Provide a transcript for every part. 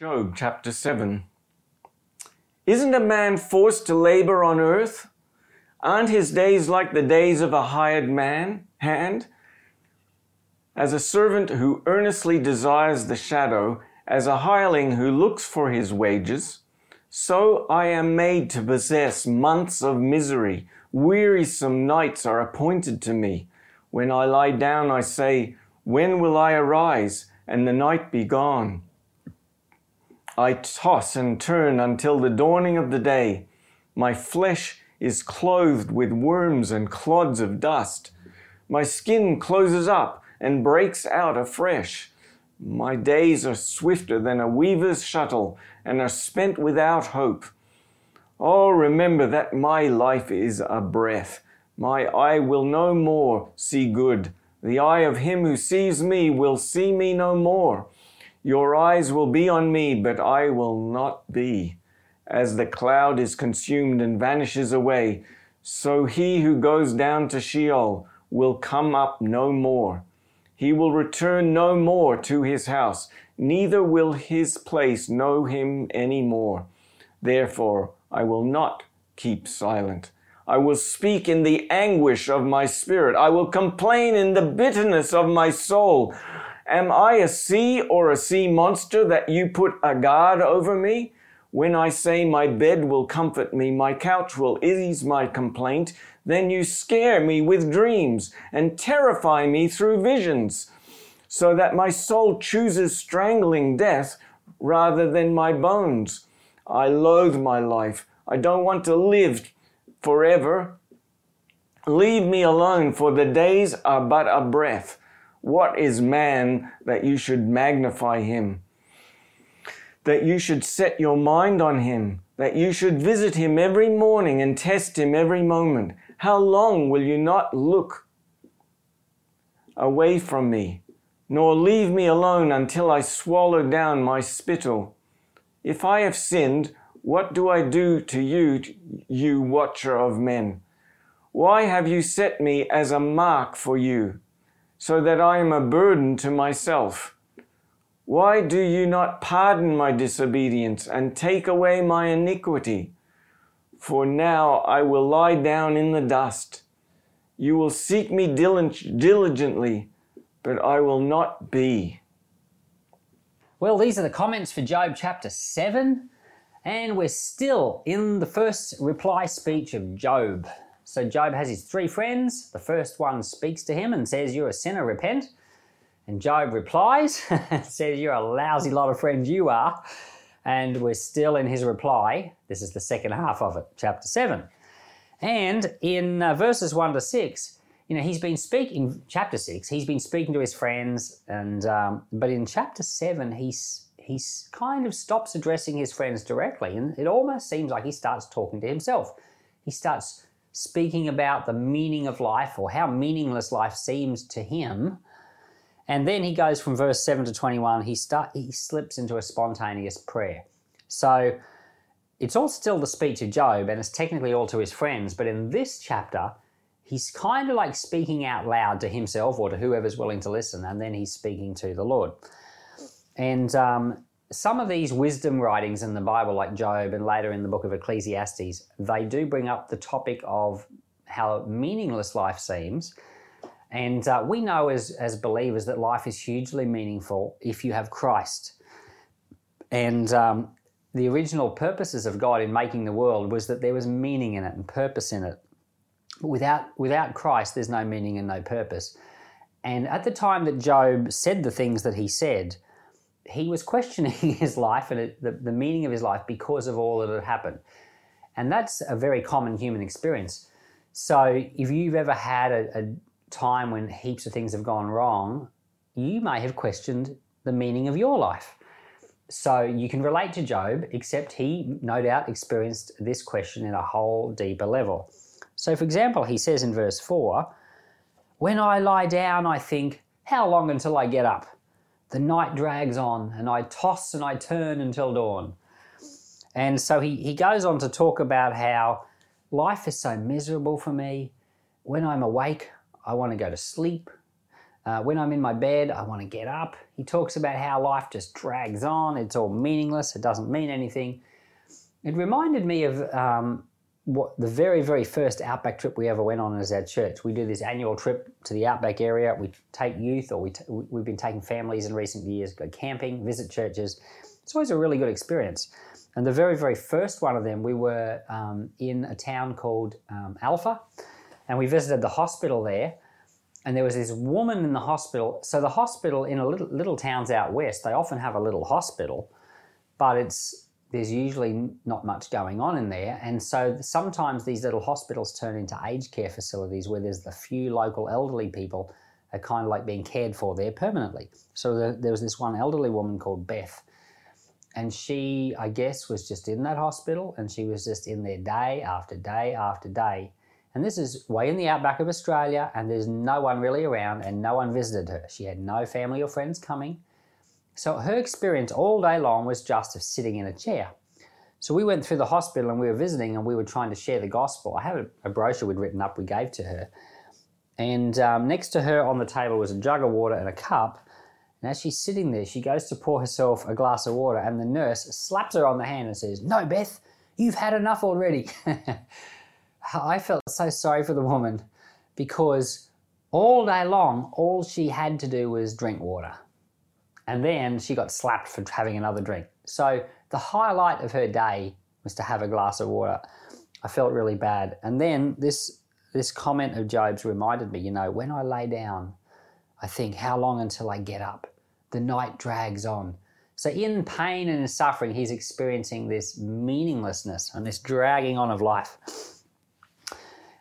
Job chapter 7. Isn't a man forced to labor on earth? Aren't his days like the days of a hired hand? As a servant who earnestly desires the shadow, as a hireling who looks for his wages, so I am made to possess months of misery. Wearisome nights are appointed to me. When I lie down, I say, when will I arise, and the night be gone? I toss and turn until the dawning of the day. My flesh is clothed with worms and clods of dust. My skin closes up and breaks out afresh. My days are swifter than a weaver's shuttle and are spent without hope. Oh, remember that my life is a breath. My eye will no more see good. The eye of him who sees me will see me no more. Your eyes will be on me, but I will not be. As the cloud is consumed and vanishes away, so he who goes down to Sheol will come up no more. He will return no more to his house, neither will his place know him any more. Therefore, I will not keep silent. I will speak in the anguish of my spirit. I will complain in the bitterness of my soul. Am I a sea or a sea monster that you put a guard over me? When I say my bed will comfort me, my couch will ease my complaint, then you scare me with dreams and terrify me through visions, so that my soul chooses strangling death rather than my bones. I loathe my life. I don't want to live forever. Leave me alone, for the days are but a breath. What is man that you should magnify him, that you should set your mind on him, that you should visit him every morning and test him every moment? How long will you not look away from me, nor leave me alone until I swallow down my spittle? If I have sinned, what do I do to you, you watcher of men? Why have you set me as a mark for you, so that I am a burden to myself? Why do you not pardon my disobedience and take away my iniquity? For now I will lie down in the dust. You will seek me diligently, but I will not be. Well, these are the comments for Job chapter 7, and we're still in the first reply speech of Job. So Job has his three friends. The first one speaks to him and says, you're a sinner, repent. And Job replies and says, you're a lousy lot of friends you are. And we're still in his reply. This is the second half of it, chapter 7. And in verses 1 to 6, he's been speaking, chapter 6, he's been speaking to his friends. And but in chapter 7, he kind of stops addressing his friends directly. And it almost seems like he starts talking to himself. He starts speaking about the meaning of life, or how meaningless life seems to him. And then he goes from verse 7 to 21, he slips into a spontaneous prayer. So it's all still the speech of Job, and it's technically all to his friends, but in this chapter, he's kind of like speaking out loud to himself or to whoever's willing to listen, and then he's speaking to the Lord. And some of these wisdom writings in the Bible, like Job and later in the book of Ecclesiastes, they do bring up the topic of how meaningless life seems. And we know as believers that life is hugely meaningful if you have Christ. And the original purposes of God in making the world was that there was meaning in it and purpose in it. But without Christ, there's no meaning and no purpose. And at the time that Job said the things that he said, he was questioning his life and the meaning of his life because of all that had happened. And that's a very common human experience. So if you've ever had a time when heaps of things have gone wrong, you may have questioned the meaning of your life. So you can relate to Job, except he no doubt experienced this question in a whole deeper level. So for example, he says in verse 4, when I lie down, I think, how long until I get up? The night drags on, and I toss and I turn until dawn. And so he goes on to talk about how life is so miserable for me. When I'm awake, I want to go to sleep. When I'm in my bed, I want to get up. He talks about how life just drags on. It's all meaningless. It doesn't mean anything. It reminded me of what the very, very first Outback trip we ever went on as our church. We do this annual trip to the Outback area. We take youth, or we've been taking families in recent years, go camping, visit churches. It's always a really good experience. And the very, very first one of them, we were in a town called Alpha, and we visited the hospital there. And there was this woman in the hospital. So the hospital in a little towns out west, they often have a little hospital, but there's usually not much going on in there. And so sometimes these little hospitals turn into aged care facilities where there's the few local elderly people are kind of like being cared for there permanently. So there was this one elderly woman called Beth, and she, I guess, was just in that hospital, and she was just in there day after day after day. And this is way in the outback of Australia, and there's no one really around, and no one visited her. She had no family or friends coming. So her experience all day long was just of sitting in a chair. So we went through the hospital and we were visiting, and we were trying to share the gospel. I had a brochure we'd written up we gave to her. And next to her on the table was a jug of water and a cup. And as she's sitting there, she goes to pour herself a glass of water, and the nurse slaps her on the hand and says, "No, Beth, you've had enough already." I felt so sorry for the woman, because all day long, all she had to do was drink water. And then she got slapped for having another drink. So the highlight of her day was to have a glass of water. I felt really bad. And then this comment of Job's reminded me, when I lay down, I think, how long until I get up? The night drags on. So in pain and in suffering, he's experiencing this meaninglessness and this dragging on of life.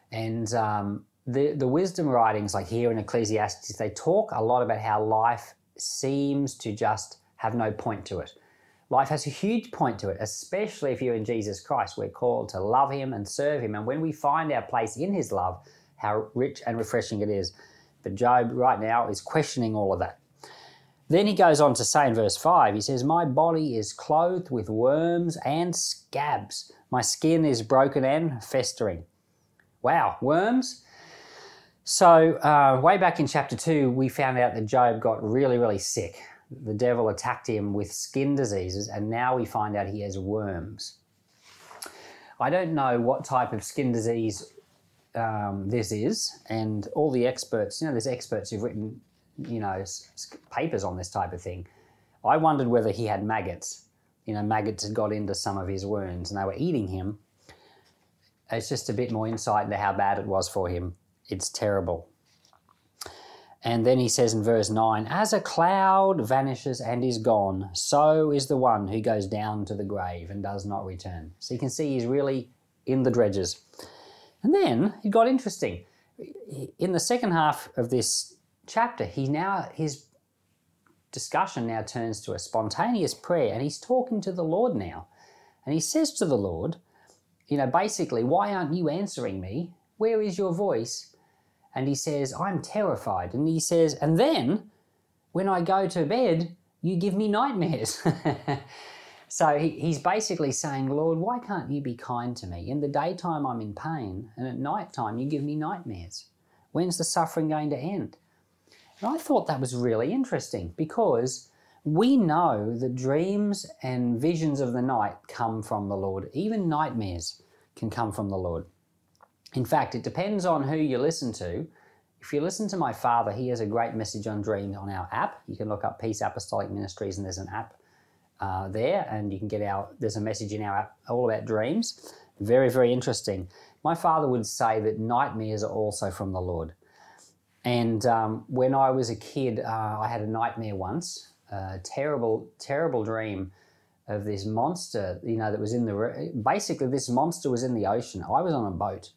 And the wisdom writings, like here in Ecclesiastes, they talk a lot about how life seems to just have no point to it. Life has a huge point to it, especially if you're in Jesus Christ. We're called to love him and serve him. And when we find our place in his love, how rich and refreshing it is. But Job right now is questioning all of that. Then he goes on to say in verse 5, he says, "My body is clothed with worms and scabs. My skin is broken and festering." Wow, worms. So way back in chapter 2, we found out that Job got really, really sick. The devil attacked him with skin diseases, and now we find out he has worms. I don't know what type of skin disease this is, and all the experts, there's experts who've written, papers on this type of thing. I wondered whether he had maggots. Maggots had got into some of his wounds and they were eating him. It's just a bit more insight into how bad it was for him. It's terrible. And then he says in verse 9, "As a cloud vanishes and is gone, so is the one who goes down to the grave and does not return." So you can see he's really in the dredges. And then it got interesting. In the second half of this chapter, his discussion now turns to a spontaneous prayer, and he's talking to the Lord now. And he says to the Lord, basically, "Why aren't you answering me? Where is your voice?" And he says, "I'm terrified." And he says, "And then when I go to bed, you give me nightmares." So he's basically saying, "Lord, why can't you be kind to me? In the daytime, I'm in pain, and at nighttime, you give me nightmares. When's the suffering going to end?" And I thought that was really interesting, because we know that dreams and visions of the night come from the Lord. Even nightmares can come from the Lord. In fact, it depends on who you listen to. If you listen to my father, he has a great message on dreams on our app. You can look up Peace Apostolic Ministries, and there's an app there, and you can get there's a message in our app all about dreams. Very, very interesting. My father would say that nightmares are also from the Lord. And when I was a kid, I had a nightmare once. Terrible, terrible dream of this monster, that was in the... Basically, this monster was in the ocean. I was on a boat,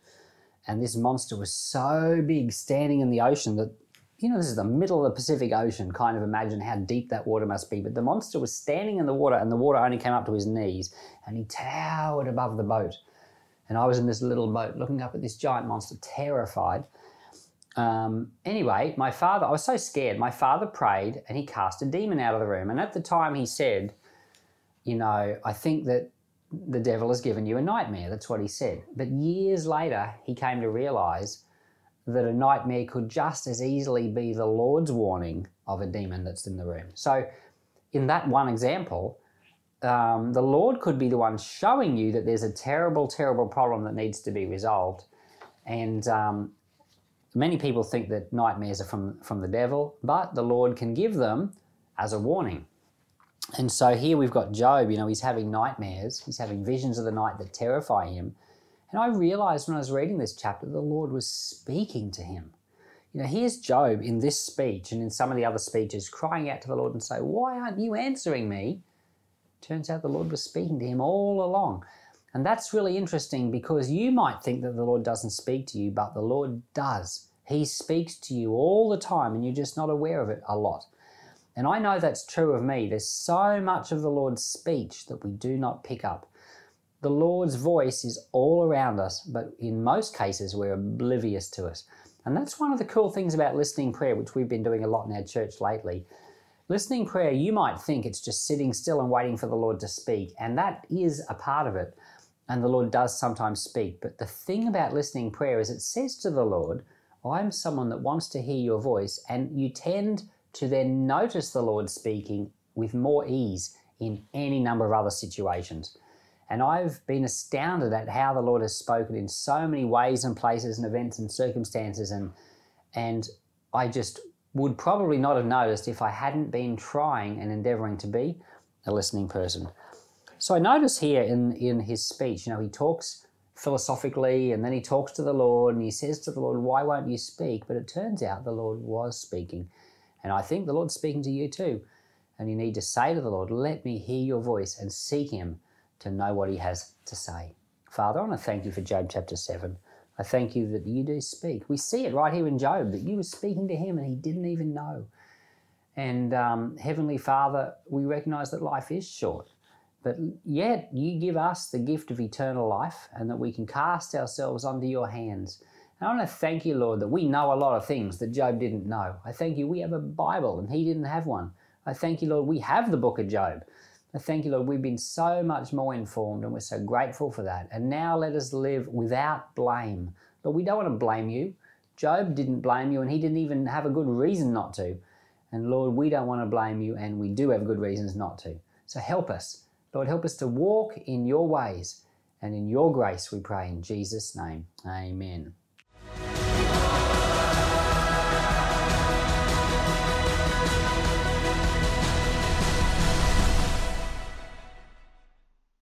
and this monster was so big standing in the ocean that, this is the middle of the Pacific Ocean. Kind of imagine how deep that water must be. But the monster was standing in the water, and the water only came up to his knees, and he towered above the boat. And I was in this little boat looking up at this giant monster, terrified. Anyway, I was so scared. My father prayed, and he cast a demon out of the room. And at the time he said, "I think that the devil has given you a nightmare." That's what he said. But years later, he came to realize that a nightmare could just as easily be the Lord's warning of a demon that's in the room. So in that one example, the Lord could be the one showing you that there's a terrible, terrible problem that needs to be resolved. And many people think that nightmares are from the devil, but the Lord can give them as a warning. And so here we've got Job, you know, he's having nightmares. He's having visions of the night that terrify him. And I realized when I was reading this chapter, the Lord was speaking to him. You know, here's Job in this speech and in some of the other speeches crying out to the Lord and say, "Why aren't you answering me?" Turns out the Lord was speaking to him all along. And that's really interesting, because you might think that the Lord doesn't speak to you, but the Lord does. He speaks to you all the time and you're just not aware of it a lot. And I know that's true of me. There's so much of the Lord's speech that we do not pick up. The Lord's voice is all around us, but in most cases we're oblivious to it. And that's one of the cool things about listening prayer, which we've been doing a lot in our church lately. Listening prayer, you might think it's just sitting still and waiting for the Lord to speak, and that is a part of it. And the Lord does sometimes speak. But the thing about listening prayer is it says to the Lord, "I'm someone that wants to hear your voice," and you tend to then notice the Lord speaking with more ease in any number of other situations. And I've been astounded at how the Lord has spoken in so many ways and places and events and circumstances, and I just would probably not have noticed if I hadn't been trying and endeavoring to be a listening person. So I notice here in his speech, you know, he talks philosophically and then he talks to the Lord and he says to the Lord, "Why won't you speak?" But it turns out the Lord was speaking. And I think the Lord's speaking to you too. And you need to say to the Lord, "Let me hear your voice," and seek him to know what he has to say. Father, I want to thank you for Job chapter 7. I thank you that you do speak. We see it right here in Job, that you were speaking to him and he didn't even know. And Heavenly Father, we recognize that life is short, but yet you give us the gift of eternal life and that we can cast ourselves under your hands. And I want to thank you, Lord, that we know a lot of things that Job didn't know. I thank you we have a Bible and he didn't have one. I thank you, Lord, we have the book of Job. I thank you, Lord, we've been so much more informed and we're so grateful for that. And now let us live without blame. Lord, we don't want to blame you. Job didn't blame you and he didn't even have a good reason not to. And Lord, we don't want to blame you and we do have good reasons not to. So help us. Lord, help us to walk in your ways and in your grace, we pray in Jesus' name. Amen.